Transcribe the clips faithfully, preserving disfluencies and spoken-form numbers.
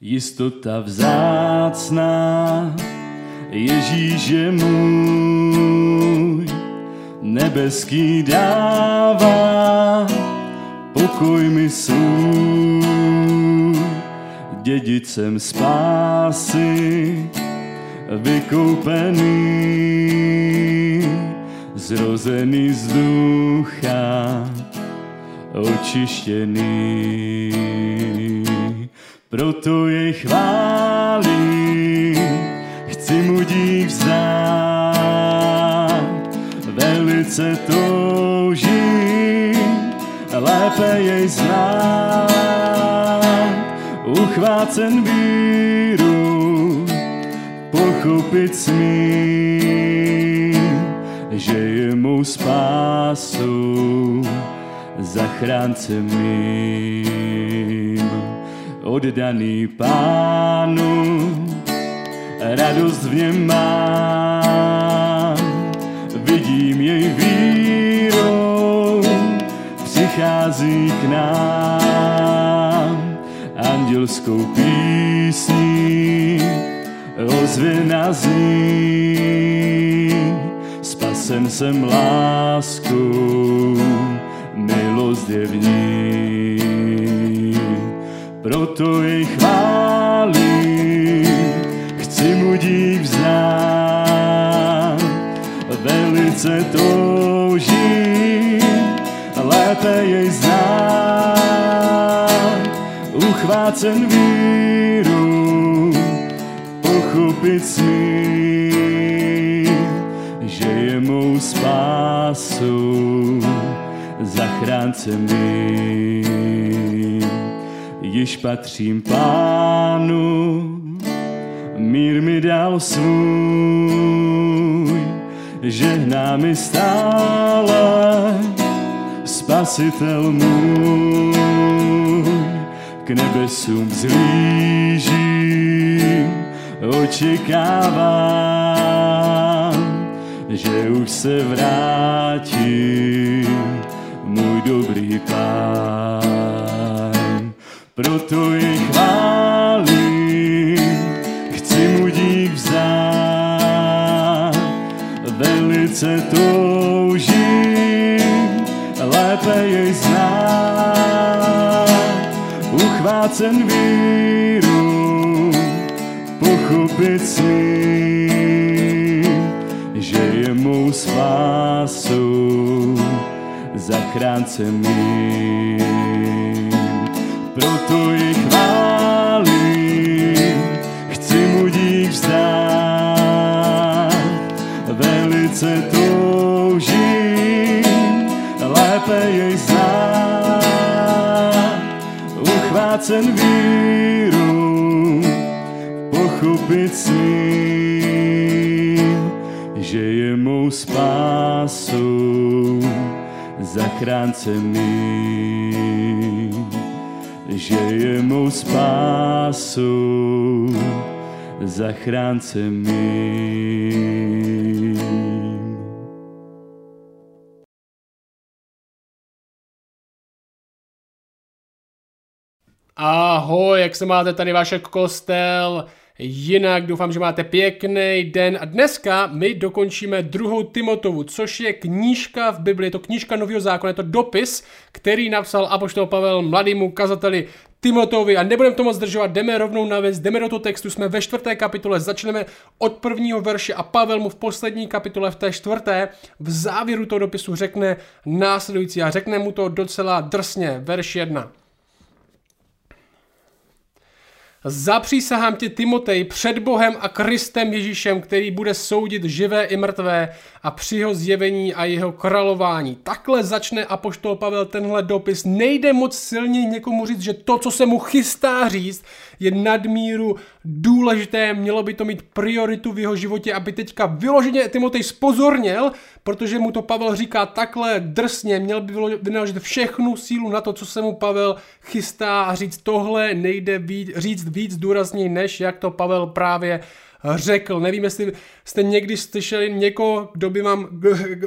Jistota vzácná, Ježíš je můj, nebeský dává pokoj mi svůj. Dědicem spásy vykoupený, zrozený z ducha, očištěný. Proto jej chválí, chci mu dík vzdát, velice touží, lépe jej znát. Uchvácen víru, pochopit smí, že je mou spásou, zachránce mým. Oddaný Pánu, radost v něm mám, vidím jej vírou, přichází k nám. Andělskou písní ozvěna zní, spasen jsem láskou, milost je v ní. Proto jej chválí, chci mu dík vzdát, velice touží, lépe jej znát. Uchvácen víru, pochopit smí, že je mou spásou, zachránce mým. Již patřím Pánu, mír mi dal svůj, žehná mi stále Spasitel můj. K nebesům vzhlížím, očekávám, že už se vrátí můj dobrý Pán. Proto jej chválím, chci mu dík vzdát, velice toužím, lépe jej znát. Uchvácen vírou, pochopit smí, že je mou spásou, zachránce mým. Proto jej chválím, chci mu dík vzdát, velice toužím, lépe jej znát. Uchvácen vírou, pochopit smí, že je mou spásou, zachránce mým. Že je mou spásou, zachránce mým. Ahoj, jak se máte, tady Vašek Kostel. Jinak doufám, že máte pěkný den. A dneska my dokončíme druhou Timotovu, což je knížka v Bibli, je to knížka Nového zákona, je to dopis, který napsal apoštol Pavel mladému kazateli Timotovi. A nebudeme to moc zdržovat, jdeme rovnou na věc, jdeme do toho textu, jsme ve čtvrté kapitole, začneme od prvního verše a Pavel mu v poslední kapitole, v té čtvrté, v závěru toho dopisu řekne následující a řekne mu to docela drsně, verš jedna. Zapřísahám tě, Timotej, před Bohem a Kristem Ježíšem, který bude soudit živé i mrtvé a při jeho zjevení a jeho králování. Takhle začne apoštol Pavel tenhle dopis. Nejde moc silně někomu říct, že to, co se mu chystá říct, je nadmíru důležité. Mělo by to mít prioritu v jeho životě, aby teďka vyloženě Timotej spozorněl, protože mu to Pavel říká takhle drsně. Měl by vynaložit všechnu sílu na to, co se mu Pavel chystá a říct. Tohle nejde říct víc důrazněji, než jak to Pavel právě řekl. Nevím, jestli jste někdy slyšeli někoho, kdo by vám,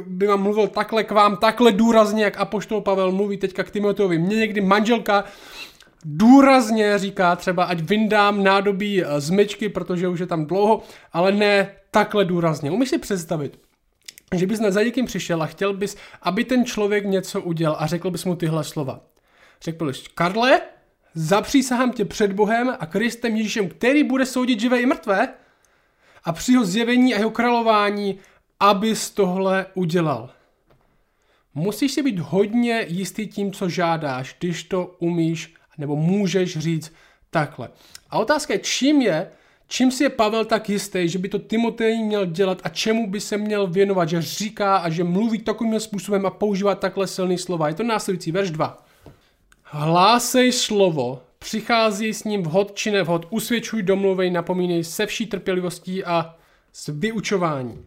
by vám mluvil takhle k vám, takhle důrazně, jak apoštol Pavel mluví teďka k Timoteovi. Mně někdy manželka důrazně říká třeba, ať vyndám nádobí z myčky, protože už je tam dlouho, ale ne takhle důrazně. Umíš si představit, že bys za někým přišel a chtěl bys, aby ten člověk něco udělal a řekl bys mu tyhle slova. Řekl bys, Karle, zapřísahám tě před Bohem a Kristem Ježíšem, který bude soudit živé i mrtvé, a při jeho zjevení a jeho králování, abys tohle udělal. Musíš si být hodně jistý tím, co žádáš, když to umíš nebo můžeš říct takhle. A otázka je, čím je, čím si je Pavel tak jistý, že by to Timotej měl dělat a čemu by se měl věnovat, že říká a že mluví takovým způsobem a používá takhle silný slova. Je to následující, verš dva. Hlásej slovo, přichází s ním vhod či nevhod, usvědčuj, domluvej, napomínej se vší trpělivostí a s vyučováním.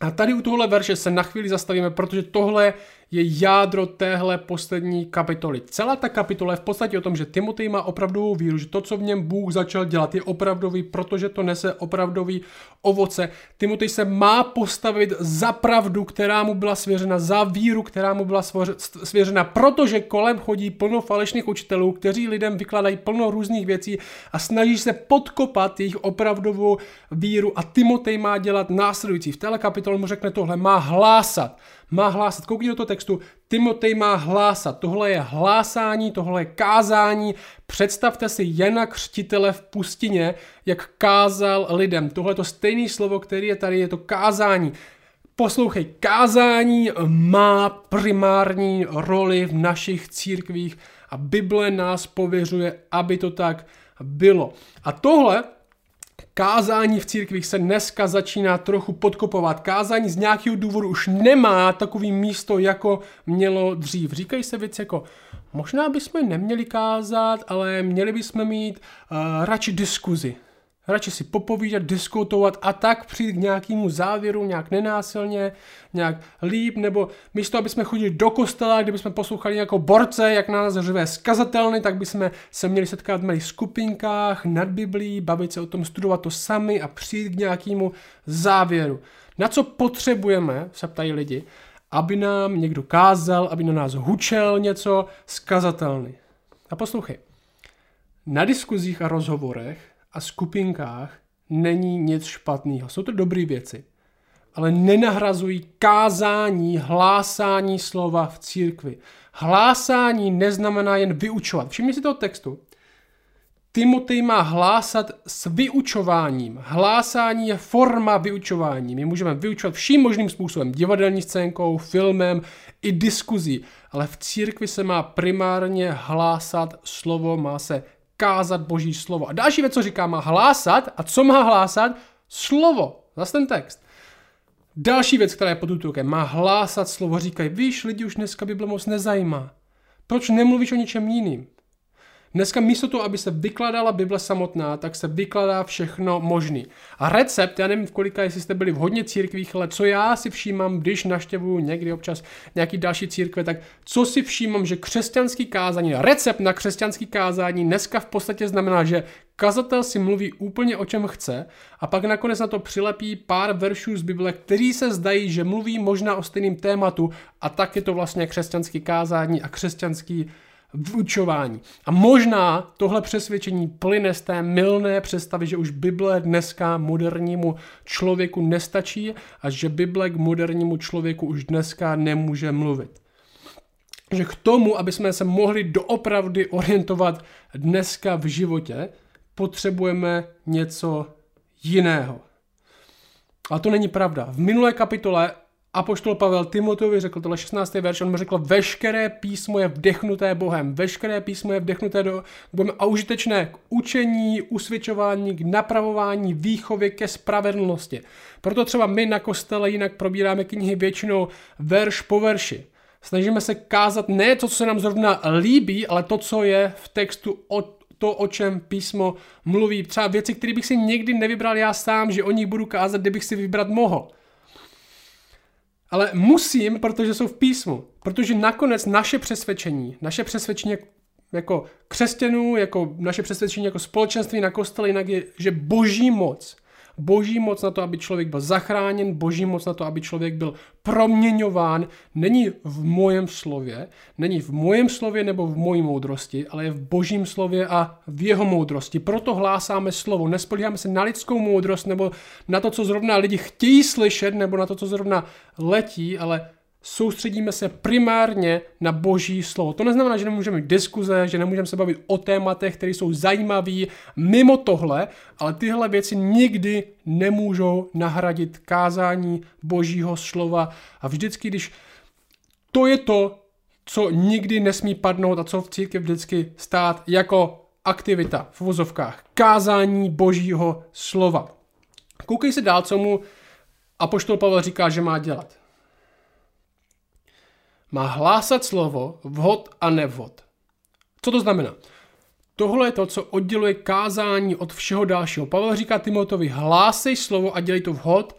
A tady u tohle verše se na chvíli zastavíme, protože tohle je jádro téhle poslední kapitoly. Celá ta kapitola je v podstatě o tom, že Timotej má opravdovou víru, že to, co v něm Bůh začal dělat, je opravdový, protože to nese opravdový ovoce. Timotej se má postavit za pravdu, která mu byla svěřena, za víru, která mu byla svěřena, protože kolem chodí plno falešných učitelů, kteří lidem vykládají plno různých věcí a snaží se podkopat jejich opravdovou víru. A Timotej má dělat následující. V téhle kapitole mu řekne tohle, má hlásat. Má hlásat. Koukni do toho textu. Timotej má hlásat. Tohle je hlásání, tohle je kázání. Představte si Jana Křtitele v pustině, jak kázal lidem. Tohle je to stejné slovo, které je tady, je to kázání. Poslouchej, kázání má primární roli v našich církvích a Bible nás pověřuje, aby to tak bylo. A tohle kázání v církvích se dneska začíná trochu podkopovat. Kázání z nějakého důvodu už nemá takový místo, jako mělo dřív. Říkají se věci jako, možná bychom neměli kázat, ale měli bychom mít uh, radši diskuzi. Radši si popovídat, diskutovat a tak přijít k nějakému závěru, nějak nenásilně, nějak líp, nebo místo, aby jsme chodili do kostela, kde bychom poslouchali jako borce, jak na nás řve skazatelny, tak bychom se měli setkat v malých skupinkách, nad Biblií, bavit se o tom, studovat to sami a přijít k nějakému závěru. Na co potřebujeme, se ptají lidi, aby nám někdo kázal, aby na nás hučel něco skazatelny. A poslouchej, na diskuzích a rozhovorech a skupinkách není nic špatného. Jsou to dobré věci, ale nenahrazují kázání, hlásání slova v církvi. Hlásání neznamená jen vyučovat. Všimni si toho textu. Timotej má hlásat s vyučováním. Hlásání je forma vyučování. My můžeme vyučovat vším možným způsobem. Divadelní scénkou, filmem i diskuzí. Ale v církvi se má primárně hlásat slovo, má se kázat Boží slovo. A další věc, co říká, má hlásat. A co má hlásat? Slovo. Zas ten text. Další věc, která je pod útokem, má hlásat slovo. Říkají, víš, lidi už dneska Bible moc nezajímá. Proč nemluvíš o něčem jiným? Dneska místo toho, aby se vykládala Bible samotná, tak se vykládá všechno možný. A recept, já nevím v kolika, jestli jste byli v hodně církvích, ale co já si všímám, když naštěvuju někdy občas nějaký další církve, tak co si všímám, že křesťanský kázání, recept na křesťanský kázání dneska v podstatě znamená, že kazatel si mluví úplně o čem chce a pak nakonec na to přilepí pár veršů z Bible, který se zdají, že mluví možná o stejném tématu, a tak je to vlastně křesťanský kázání a křesťanský vyučování. A možná tohle přesvědčení plyne z té mylné představy, že už Bible dneska modernímu člověku nestačí a že Bible k modernímu člověku už dneska nemůže mluvit. Že k tomu, aby jsme se mohli doopravdy orientovat dneska v životě, potřebujeme něco jiného. A to není pravda. V minulé kapitole apoštol Pavel Timotejovi řekl tohle šestnáctý verš, on mu řekl, veškeré písmo je vdechnuté Bohem, veškeré písmo je vdechnuté do Bohem a užitečné k učení, usvědčování, k napravování, výchově, ke spravedlnosti. Proto třeba my na kostele jinak probíráme knihy většinou verš po verši. Snažíme se kázat ne to, co se nám zrovna líbí, ale to, co je v textu od to, o čem písmo mluví. Třeba věci, které bych si někdy nevybral já sám, že o nich budu kázat, kdybych si vybrat mohl. Ale musím, protože jsou v písmu. Protože nakonec naše přesvědčení, naše přesvědčení jako křesťanů, jako naše přesvědčení jako společenství na kostele, jinak je, že Boží moc boží moc na to, aby člověk byl zachráněn, boží moc na to, aby člověk byl proměňován, není v mojem slově, není v mojem slově nebo v mojí moudrosti, ale je v božím slově a v jeho moudrosti. Proto hlásáme slovo, nespolíháme se na lidskou moudrost nebo na to, co zrovna lidi chtějí slyšet nebo na to, co zrovna letí, ale soustředíme se primárně na boží slovo. To neznamená, že nemůžeme mít diskuze, že nemůžeme se bavit o tématech, které jsou zajímavé mimo tohle, ale tyhle věci nikdy nemůžou nahradit kázání božího slova. A vždycky, když to je to, co nikdy nesmí padnout a co v církvi vždycky stát jako aktivita v vozovkách. Kázání božího slova. Koukej se dál, co mu apoštol Pavel říká, že má dělat. Má hlásat slovo vhod a nevhod. Co to znamená? Tohle je to, co odděluje kázání od všeho dalšího. Pavel říká Timotovi, hlásej slovo a dělej to vhod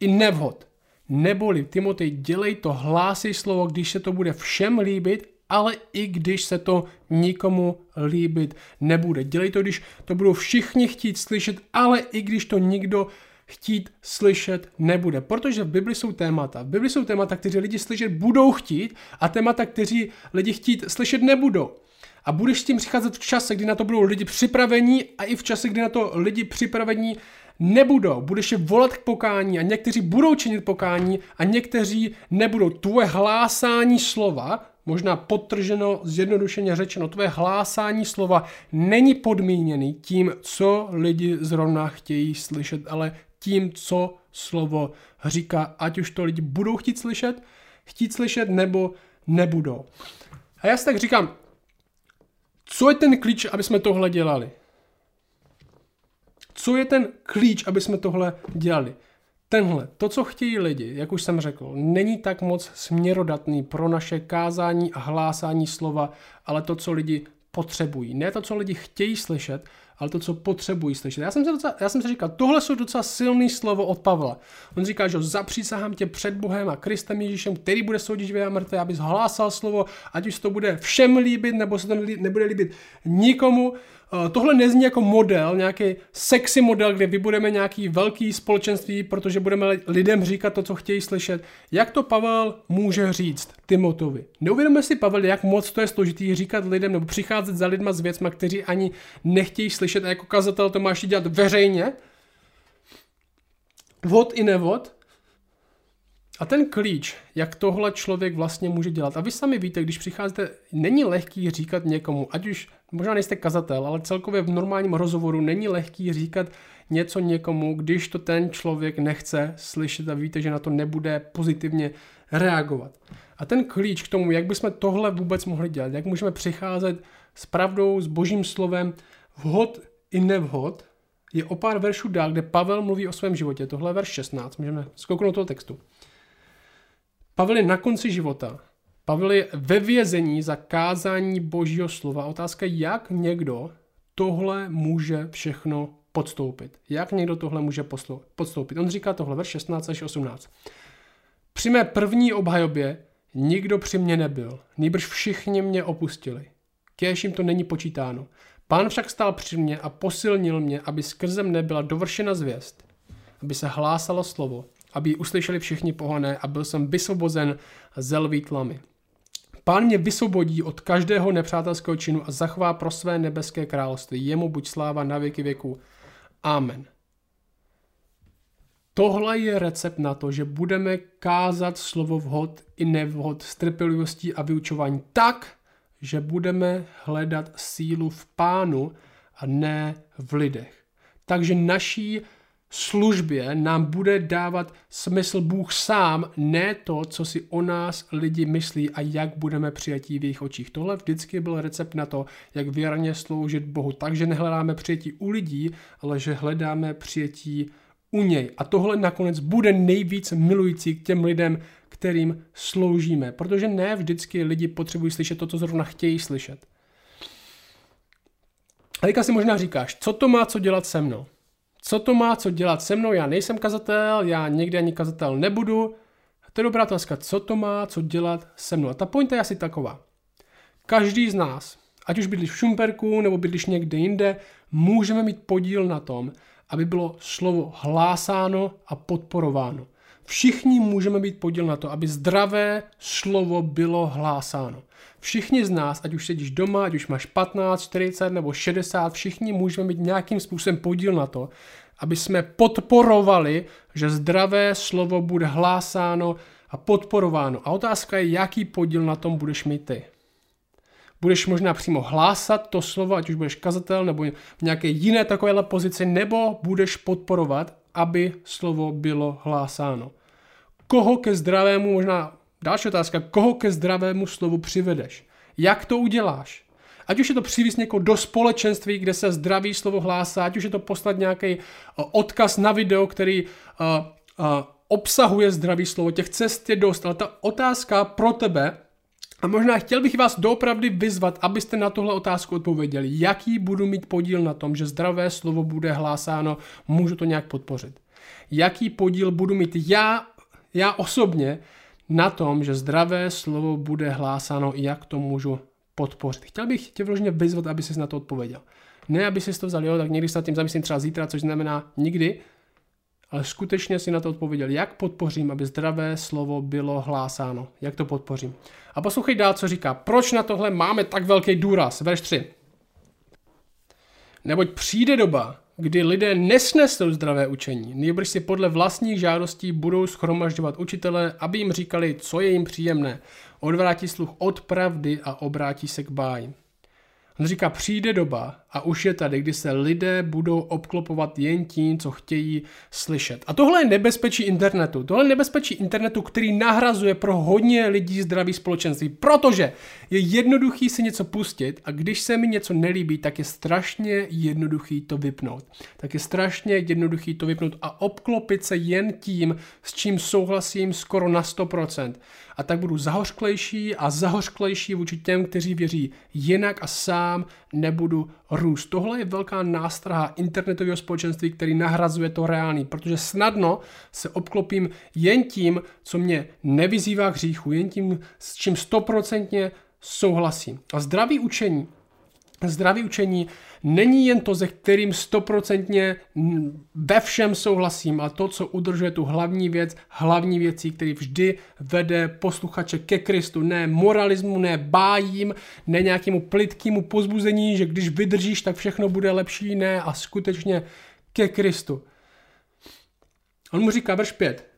i nevhod. Neboli, Timotej, dělej to, hlásej slovo, když se to bude všem líbit, ale i když se to nikomu líbit nebude. Dělej to, když to budou všichni chtít slyšet, ale i když to nikdo chtít slyšet nebude. Protože v Bibli jsou témata. V Bibli jsou témata, kteří lidi slyšet budou chtít a témata, kteří lidi chtít slyšet nebudou. A budeš s tím přicházet v čase, kdy na to budou lidi připravení a i v čase, kdy na to lidi připravení nebudou. Budeš je volat k pokání a někteří budou činit pokání a někteří nebudou. Tvoje hlásání slova, možná podtrženo, zjednodušeně řečeno, tvoje hlásání slova není podmíněný tím, co lidi zrovna chtějí slyšet, ale tím, co slovo říká, ať už to lidi budou chtít slyšet, chtít slyšet nebo nebudou. A já si tak říkám, co je ten klíč, aby jsme tohle dělali? Co je ten klíč, aby jsme tohle dělali? Tenhle, to, co chtějí lidi, jak už jsem řekl, není tak moc směrodatný pro naše kázání a hlásání slova, ale to, co lidi potřebují. Ne to, co lidi chtějí slyšet, ale to, co potřebují slyšet. Já jsem si, docela, já jsem si říkal, tohle jsou docela silný slovo od Pavla. On říká, že zapřísahám tě před Bohem a Kristem Ježíšem, který bude soudit živé a mrtvé, abys hlásal slovo, ať už se to bude všem líbit, nebo se to nebude líbit nikomu. Tohle nezní jako model, nějaký sexy model, kde vybudeme nějaký velký společenství, protože budeme lidem říkat to, co chtějí slyšet. Jak to Pavel může říct Timotovi? Neuvědomuje si Pavel, jak moc to je složitý říkat lidem nebo přicházet za lidma s věcma, kteří ani nechtějí slyšet a jako kazatel to máš dělat veřejně? Vod i nevod? A ten klíč, jak tohle člověk vlastně může dělat. A vy sami víte, když přicházíte, není lehký říkat někomu, ať už možná nejste kazatel, ale celkově v normálním rozhovoru není lehký říkat něco někomu, když to ten člověk nechce slyšet a víte, že na to nebude pozitivně reagovat. A ten klíč k tomu, jak bychom tohle vůbec mohli dělat, jak můžeme přicházet s pravdou, s božím slovem, vhod i nevhod, je o pár veršů dál, kde Pavel mluví o svém životě. Tohle je verš šestnáct, můžeme skouknout do toho textu. Pavel je na konci života. Pavel je ve vězení za kázání božího slova. Otázka, jak někdo tohle může všechno podstoupit. Jak někdo tohle může podstoupit. On říká tohle, verš šestnáct až osmnáct. Při mé první obhajobě nikdo při mně nebyl, nýbrž všichni mě opustili. Kéž jim to není počítáno. Pán však stál při mně a posilnil mě, aby skrze mne byla dovršena zvěst, aby se hlásalo slovo, aby ji uslyšeli všichni pohané a byl jsem vysvobozen ze lví tlamy. Pán mě vysvobodí od každého nepřátelského činu a zachová pro své nebeské království. Jemu buď sláva na věky věků. Amen. Tohle je recept na to, že budeme kázat slovo vhod i nevhod s trpělivostí a vyučování tak, že budeme hledat sílu v Pánu a ne v lidech. Takže naší službě nám bude dávat smysl Bůh sám, ne to, co si o nás lidi myslí a jak budeme přijatí v jejich očích. Tohle vždycky byl recept na to, jak věrně sloužit Bohu. Takže nehledáme přijetí u lidí, ale že hledáme přijetí u něj. A tohle nakonec bude nejvíc milující k těm lidem, kterým sloužíme. Protože ne vždycky lidi potřebují slyšet to, co zrovna chtějí slyšet. A teďka si možná říkáš, co to má co dělat se mnou? Co to má co dělat se mnou? Já nejsem kazatel, já někdy ani kazatel nebudu. To je dobrá otázka, co to má co dělat se mnou? A ta pointa je asi taková. Každý z nás, ať už bydlíš v Šumperku nebo bydlíš někde jinde, můžeme mít podíl na tom, aby bylo slovo hlásáno a podporováno. Všichni můžeme být podíl na to, aby zdravé slovo bylo hlásáno. Všichni z nás, ať už sedíš doma, ať už máš patnáct, čtyřicet nebo šedesát, všichni můžeme mít nějakým způsobem podíl na to, aby jsme podporovali, že zdravé slovo bude hlásáno a podporováno. A otázka je, jaký podíl na tom budeš mít ty. Budeš možná přímo hlásat to slovo, ať už budeš kazatel nebo v nějaké jiné takovéhle pozici, nebo budeš podporovat, aby slovo bylo hlásáno. Koho ke zdravému, možná další otázka, koho ke zdravému slovu přivedeš? Jak to uděláš? Ať už je to přivést někoho do společenství, kde se zdraví slovo hlásá, ať už je to poslat nějaký odkaz na video, který uh, uh, obsahuje zdraví slovo, těch cest je dost, ale ta otázka pro tebe, a možná chtěl bych vás doopravdy vyzvat, abyste na tuhle otázku odpověděli, jaký budu mít podíl na tom, že zdravé slovo bude hlásáno, můžu to nějak podpořit. Jaký podíl budu mít já, já osobně na tom, že zdravé slovo bude hlásáno, jak to můžu podpořit. Chtěl bych tě vložně vyzvat, aby ses na to odpověděl. Ne, aby ses to vzal, jo, tak někdy se nad tím zamyslím třeba zítra, což znamená nikdy, ale skutečně si na to odpověděl, jak podpořím, aby zdravé slovo bylo hlásáno. Jak to podpořím? A poslouchej dál, co říká. Proč na tohle máme tak velký důraz? Verš tři. Neboť přijde doba, kdy lidé nesnesou zdravé učení, nýbrž si podle vlastních žádostí budou shromažďovat učitele, aby jim říkali, co je jim příjemné. Odvrátí sluch od pravdy a obrátí se k báji. On říká, přijde doba a už je tady, kdy se lidé budou obklopovat jen tím, co chtějí slyšet. A tohle je nebezpečí internetu. Tohle je nebezpečí internetu, který nahrazuje pro hodně lidí zdravý společenství, protože je jednoduchý si něco pustit a když se mi něco nelíbí, tak je strašně jednoduchý to vypnout. Tak je strašně jednoduchý to vypnout a obklopit se jen tím, s čím souhlasím skoro na sto procent. A tak budu zahořklejší a zahořklejší vůči těm, kteří věří jinak a sám nebudu růst. Tohle je velká nástraha internetového společenství, který nahrazuje to reálný, protože snadno se obklopím jen tím, co mě nevyzývá k hříchu, jen tím, s čím stoprocentně souhlasím. A zdravý učení, zdravý učení není jen to, se kterým stoprocentně ve všem souhlasím, a to, co udržuje tu hlavní věc, hlavní věcí, který vždy vede posluchače ke Kristu. Ne moralismu, ne bájím, ne nějakému plitkému pozbuzení, že když vydržíš, tak všechno bude lepší, ne, a skutečně ke Kristu. On mu říká, verš pět.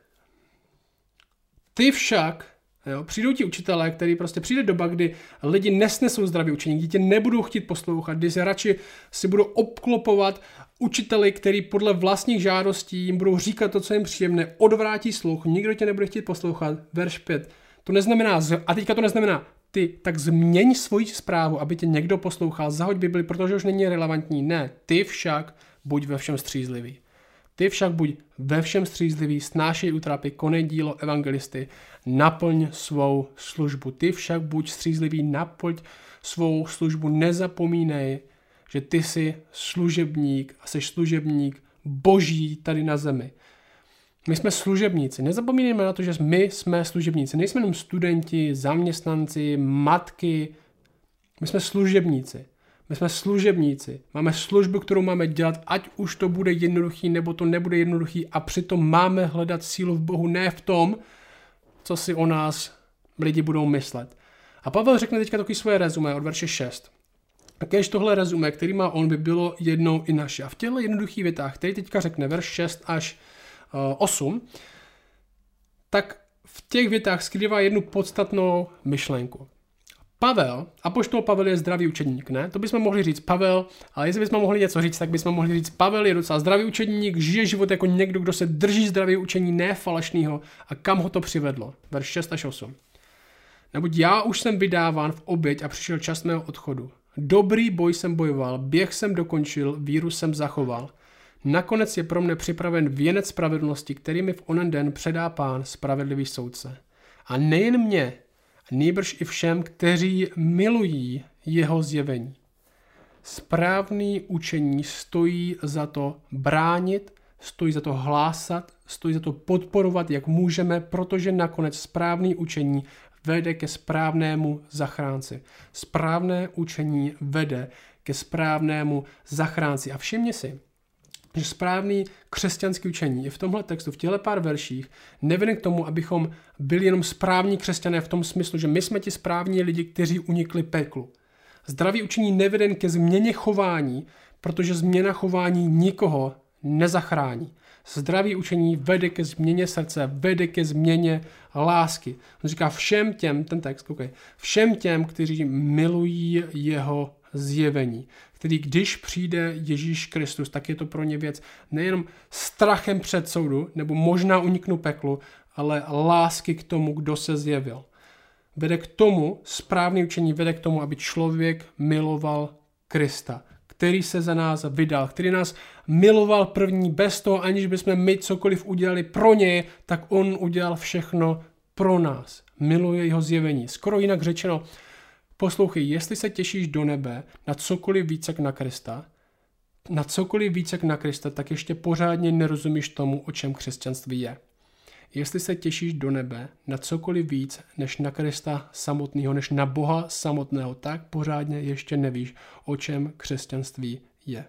Ty však... Jo, přijdou ti učitelé, který prostě přijde doba, kdy lidi nesnesou zdravý učení, kdy tě nebudou chtít poslouchat, kdy se radši si budou obklopovat učiteli, který podle vlastních žádostí jim budou říkat to, co jim příjemné, odvrátí sluch, nikdo tě nebude chtít poslouchat. Verš pět. To neznamená, a teďka to neznamená, ty tak změň svoji zprávu, aby tě někdo poslouchal, zahoď Bibli, protože už není relevantní. Ne, ty však buď ve všem střízlivý. Ty však buď ve všem střízlivý, snášej útrapy, konej dílo evangelisty, naplň svou službu. Ty však buď střízlivý, naplň svou službu, nezapomínej, že ty jsi služebník a jsi služebník boží tady na zemi. My jsme služebníci, nezapomínejme na to, že my jsme služebníci, nejsme jenom studenti, zaměstnanci, matky, my jsme služebníci. My jsme služebníci, máme službu, kterou máme dělat, ať už to bude jednoduchý, nebo to nebude jednoduchý, a přitom máme hledat sílu v Bohu, ne v tom, co si o nás lidi budou myslet. A Pavel řekne teďka taky svoje rezumé od verše šest. Kéž tohle rezumé, který má on, by bylo jednou i naše. A v těchto jednoduchých větách, který teďka řekne verš šest až osm, tak v těch větách skrývá jednu podstatnou myšlenku. Pavel, apoštol Pavel je zdravý učedník, ne? To bychom mohli říct Pavel, ale jestli bychom mohli něco říct, tak bychom mohli říct Pavel je docela zdravý učedník, žije život jako někdo, kdo se drží zdravý učení, ne falešnýho, a kam ho to přivedlo. Verš šest až osm. Neboť já už jsem vydáván v oběť a přišel čas mého odchodu. Dobrý boj jsem bojoval, běh jsem dokončil, víru jsem zachoval. Nakonec je pro mne připraven věnec spravedlnosti, který mi v onen den předá Pán, spravedlivý soudce. A nejen mě, nýbrž i všem, kteří milují jeho zjevení. Správný učení stojí za to bránit, stojí za to hlásat, stojí za to podporovat, jak můžeme, protože nakonec správný učení vede ke správnému zachránci. Správné učení vede ke správnému zachránci. A všimni si, že správný křesťanský učení je v tomhle textu, v těchto pár verších, nevede k tomu, abychom byli jenom správní křesťané v tom smyslu, že my jsme ti správní lidi, kteří unikli peklu. Zdravý učení nevede ke změně chování, protože změna chování nikoho nezachrání. Zdravý učení vede ke změně srdce, vede ke změně lásky. On říká všem těm, ten text, koukej, všem těm, kteří milují jeho zjevení. Který když přijde Ježíš Kristus, tak je to pro ně věc nejenom strachem před soudu, nebo možná uniknu peklu, ale lásky k tomu, kdo se zjevil. Vede k tomu, správné učení vede k tomu, aby člověk miloval Krista, který se za nás vydal, který nás miloval první bez toho, aniž bychom my cokoliv udělali pro něj, tak on udělal všechno pro nás. Miluje jeho zjevení. Skoro jinak řečeno, poslouchej, jestli se těšíš do nebe na cokoliv víc jak na Krista, na cokoliv víc jak na Krista, tak ještě pořádně nerozumíš tomu, o čem křesťanství je. Jestli se těšíš do nebe na cokoliv víc než na Krista samotného, než na Boha samotného, tak pořádně ještě nevíš, o čem křesťanství je.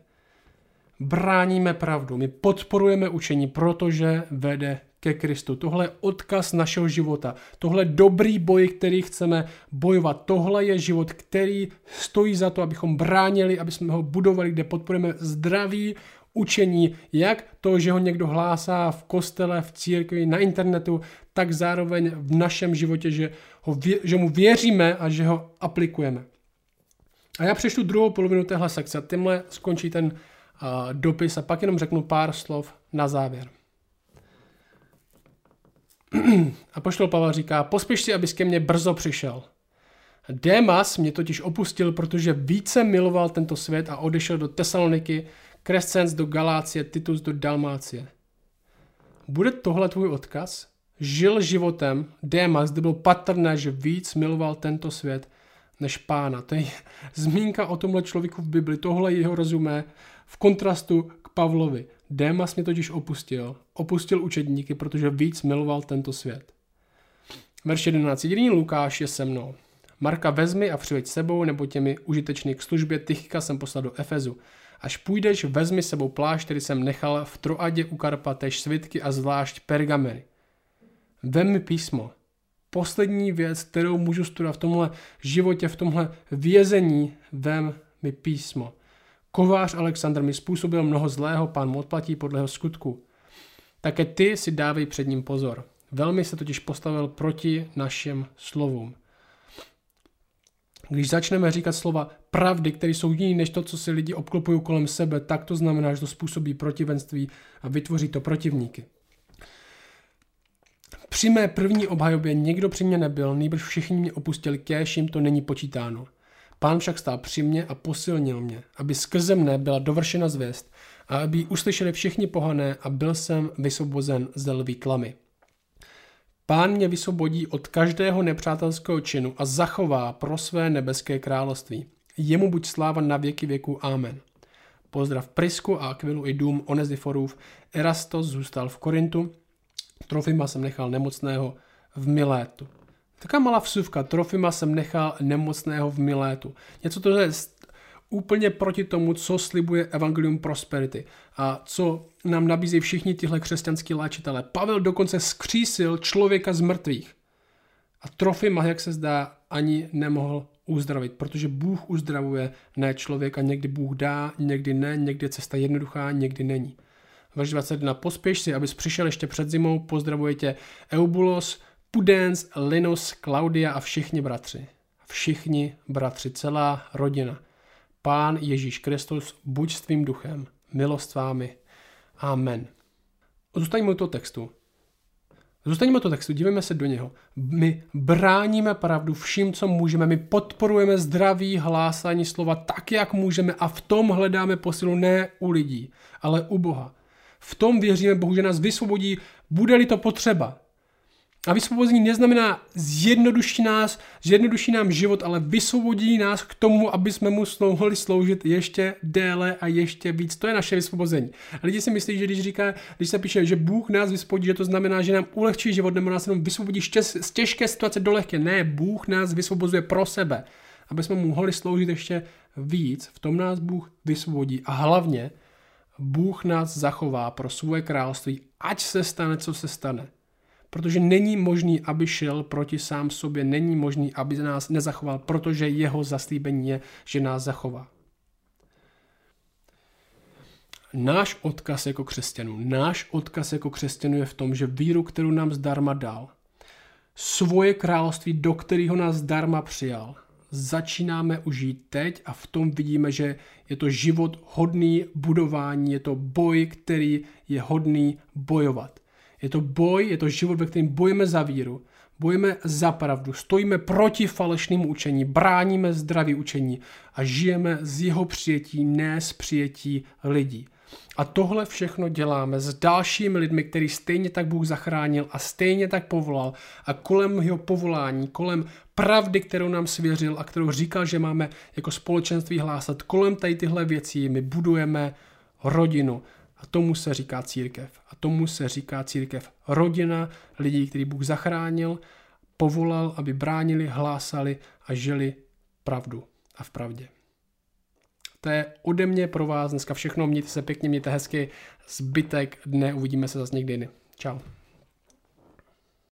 Bráníme pravdu, my podporujeme učení, protože vede ke Kristu. Tohle je odkaz našeho života. Tohle je dobrý boj, který chceme bojovat. Tohle je život, který stojí za to, abychom bránili, aby jsme ho budovali, kde podporujeme zdraví, učení, jak to, že ho někdo hlásá v kostele, v církvi, na internetu, tak zároveň v našem životě, že, ho vě, že mu věříme a že ho aplikujeme. A já přečtu druhou polovinu téhle sekce a tímhle skončí ten uh, dopis a pak jenom řeknu pár slov na závěr. Apoštol Pavel říká, pospěš si, abys ke mně brzo přišel. Démas mě totiž opustil, protože více miloval tento svět a odešel do Tesaloniky, Krescens do Galácie, Titus do Dalmácie. Bude tohle tvůj odkaz? Žil životem Démas, kde bylo patrné, že víc miloval tento svět než Pána. To je zmínka o tomhle člověku v Bibli. Tohle jeho rozumé v kontrastu k Pavlovi. Démas mě totiž opustil. Opustil učedníky, protože víc miloval tento svět. Verš jedenáct. Jediný Lukáš je se mnou. Marka vezmi a přiveď sebou, nebo těmi užitečný k službě. Tychika jsem poslal do Efezu. Až půjdeš, vezmi sebou plášť, který jsem nechal v Troadě u Karpa, též svitky a zvlášť pergameny. Vem mi písmo. Poslední věc, kterou můžu studovat v tomhle životě, v tomhle vězení, vem mi písmo. Kovář Alexandr mi způsobil mnoho zlého, Pán mu odplatí podle jeho skutku. Také ty si dávej před ním pozor. Velmi se totiž postavil proti našim slovům. Když začneme říkat slova pravdy, které jsou jiné než to, co si lidi obklopují kolem sebe, tak to znamená, že to způsobí protivenství a vytvoří to protivníky. Při mé první obhajobě nikdo při mě nebyl, nýbrž všichni mě opustili, kéž jim to není počítáno. Pán však stál při mě a posilnil mě, aby skrze mne byla dovršena zvěst a aby ji uslyšeli všichni pohané a byl jsem vysvobozen ze lví tlamy. Pán mě vysvobodí od každého nepřátelského činu a zachová pro své nebeské království. Jemu buď sláva na věky věků. Amen. Pozdrav Prisku a Akvilu i dům Oneziforův. Erastos zůstal v Korintu. Trofima jsem nechal nemocného v Milétu. Taká malá vsuvka. Trofima jsem nechal nemocného v Milétu. Něco to je úplně proti tomu, co slibuje Evangelium Prosperity a co nám nabízí všichni tihle křesťanský léčitelé. Pavel dokonce skřísil člověka z mrtvých. A Trofima, jak se zdá, ani nemohl uzdravit, protože Bůh uzdravuje, ne člověka. Někdy Bůh dá, někdy ne, někdy je cesta jednoduchá, někdy není. Verš dvacet jedna. Pospěš si, abys přišel ještě před zimou, pozdravuje tě Eubulos, Pudens, Linus, Klaudia a všichni bratři. Všichni bratři, celá rodina. Pán Ježíš Kristus, buď s tvým duchem, milost s vámi. Amen. Zůstaňme u toho textu. Zůstaňme u toho textu, dívejme se do něho. My bráníme pravdu vším, co můžeme. My podporujeme zdraví, hlásání slova tak, jak můžeme a v tom hledáme posilu ne u lidí, ale u Boha. V tom věříme Bohu, že nás vysvobodí, bude-li to potřeba. A vysvobození neznamená zjednoduší nás, zjednoduší nám život, ale vysvobodí nás k tomu, aby jsme mu mohli sloužit ještě déle a ještě víc. To je naše vysvobození. A lidi si myslí, že když říká, když se píše, že Bůh nás vysvobodí, že to znamená, že nám ulehčí život, nebo nás jenom vysvobodí z těžké situace do lehké. Ne, Bůh nás vysvobozuje pro sebe, aby jsme mu mohli sloužit ještě víc. V tom nás Bůh vysvobodí a hlavně Bůh nás zachová pro svoje království, ať se stane, co se stane. Protože není možný, aby šel proti sám sobě, není možný, aby nás nezachoval, protože jeho zaslíbení je, že nás zachová. Náš odkaz jako křesťanů, náš odkaz jako křesťanů je v tom, že víru, kterou nám zdarma dal, svoje království, do kterého nás zdarma přijal, začínáme už žít teď a v tom vidíme, že je to život hodný budování, je to boj, který je hodný bojovat. Je to boj, je to život, ve kterém bojujeme za víru, bojujeme za pravdu, stojíme proti falešnému učení, bráníme zdraví učení a žijeme z jeho přijetí, ne z přijetí lidí. A tohle všechno děláme s dalšími lidmi, který stejně tak Bůh zachránil a stejně tak povolal a kolem jeho povolání, kolem pravdy, kterou nám svěřil a kterou říkal, že máme jako společenství hlásat, kolem tady tyhle věcí my budujeme rodinu. A tomu se říká církev. A tomu se říká církev. Rodina lidí, který Bůh zachránil, povolal, aby bránili, hlásali a žili pravdu a v pravdě. To je ode mě pro vás dneska všechno. Mějte se pěkně, mějte hezky. Zbytek dne uvidíme se zase někdy jindy. Čau.